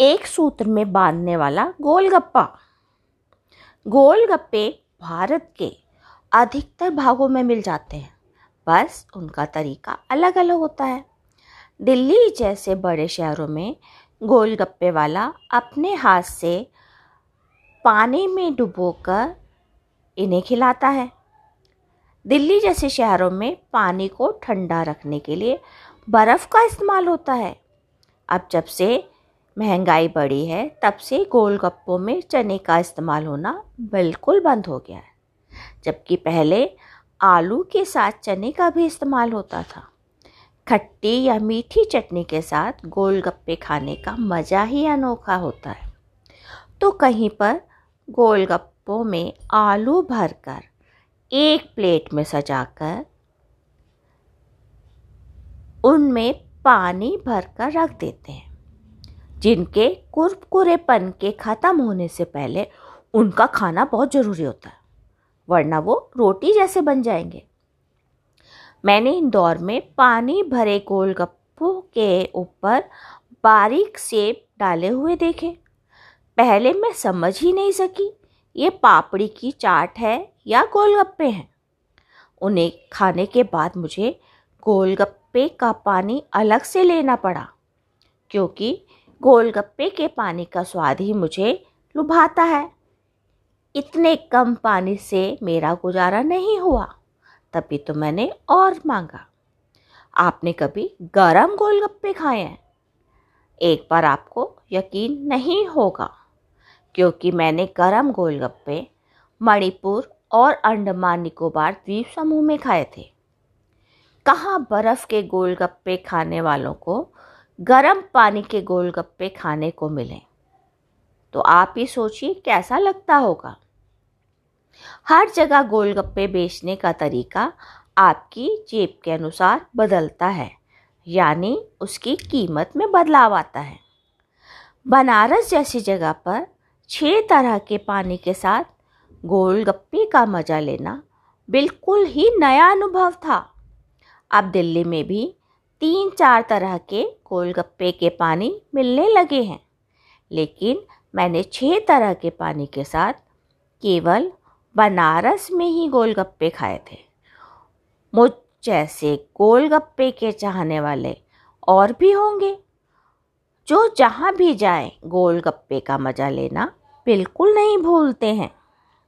एक सूत्र में बांधने वाला गोलगप्पा। गोलगप्पे भारत के अधिकतर भागों में मिल जाते हैं, बस उनका तरीका अलग अलग होता है। दिल्ली जैसे बड़े शहरों में गोलगप्पे वाला अपने हाथ से पानी में डुबोकर इन्हें खिलाता है। दिल्ली जैसे शहरों में पानी को ठंडा रखने के लिए बर्फ़ का इस्तेमाल होता है। अब जब से महंगाई बढ़ी है तब से गोलगप्पों में चने का इस्तेमाल होना बिल्कुल बंद हो गया है, जबकि पहले आलू के साथ चने का भी इस्तेमाल होता था। खट्टी या मीठी चटनी के साथ गोलगप्पे खाने का मज़ा ही अनोखा होता है। तो कहीं पर गोलगप्पों में आलू भरकर एक प्लेट में सजाकर उनमें पानी भरकर रख देते हैं, जिनके कुरकुरेपन के ख़त्म होने से पहले उनका खाना बहुत ज़रूरी होता है, वरना वो रोटी जैसे बन जाएंगे। मैंने इंदौर में पानी भरे गोलगप्पों के ऊपर बारीक सेब डाले हुए देखे। पहले मैं समझ ही नहीं सकी ये पापड़ी की चाट है या गोलगप्पे हैं। उन्हें खाने के बाद मुझे गोलगप्पे का पानी अलग से लेना पड़ा, क्योंकि गोलगप्पे के पानी का स्वाद ही मुझे लुभाता है। इतने कम पानी से मेरा गुजारा नहीं हुआ, तभी तो मैंने और मांगा। आपने कभी गरम गोलगप्पे खाए हैं? एक बार आपको यकीन नहीं होगा, क्योंकि मैंने गरम गोलगप्पे मणिपुर और अंडमान निकोबार द्वीप समूह में खाए थे। कहाँ बर्फ़ के गोलगप्पे खाने वालों को गरम पानी के गोलगप्पे खाने को मिले, तो आप ही सोचिए कैसा लगता होगा। हर जगह गोलगप्पे बेचने का तरीका आपकी जेब के अनुसार बदलता है, यानी उसकी कीमत में बदलाव आता है। बनारस जैसी जगह पर 6 तरह के पानी के साथ गोलगप्पे का मज़ा लेना बिल्कुल ही नया अनुभव था। अब दिल्ली में भी 3-4 तरह के गोलगप्पे के पानी मिलने लगे हैं, लेकिन मैंने 6 तरह के पानी के साथ केवल बनारस में ही गोलगप्पे खाए थे। मुझ जैसे गोलगप्पे के चाहने वाले और भी होंगे, जो जहाँ भी जाएं गोलगप्पे का मज़ा लेना बिल्कुल नहीं भूलते हैं।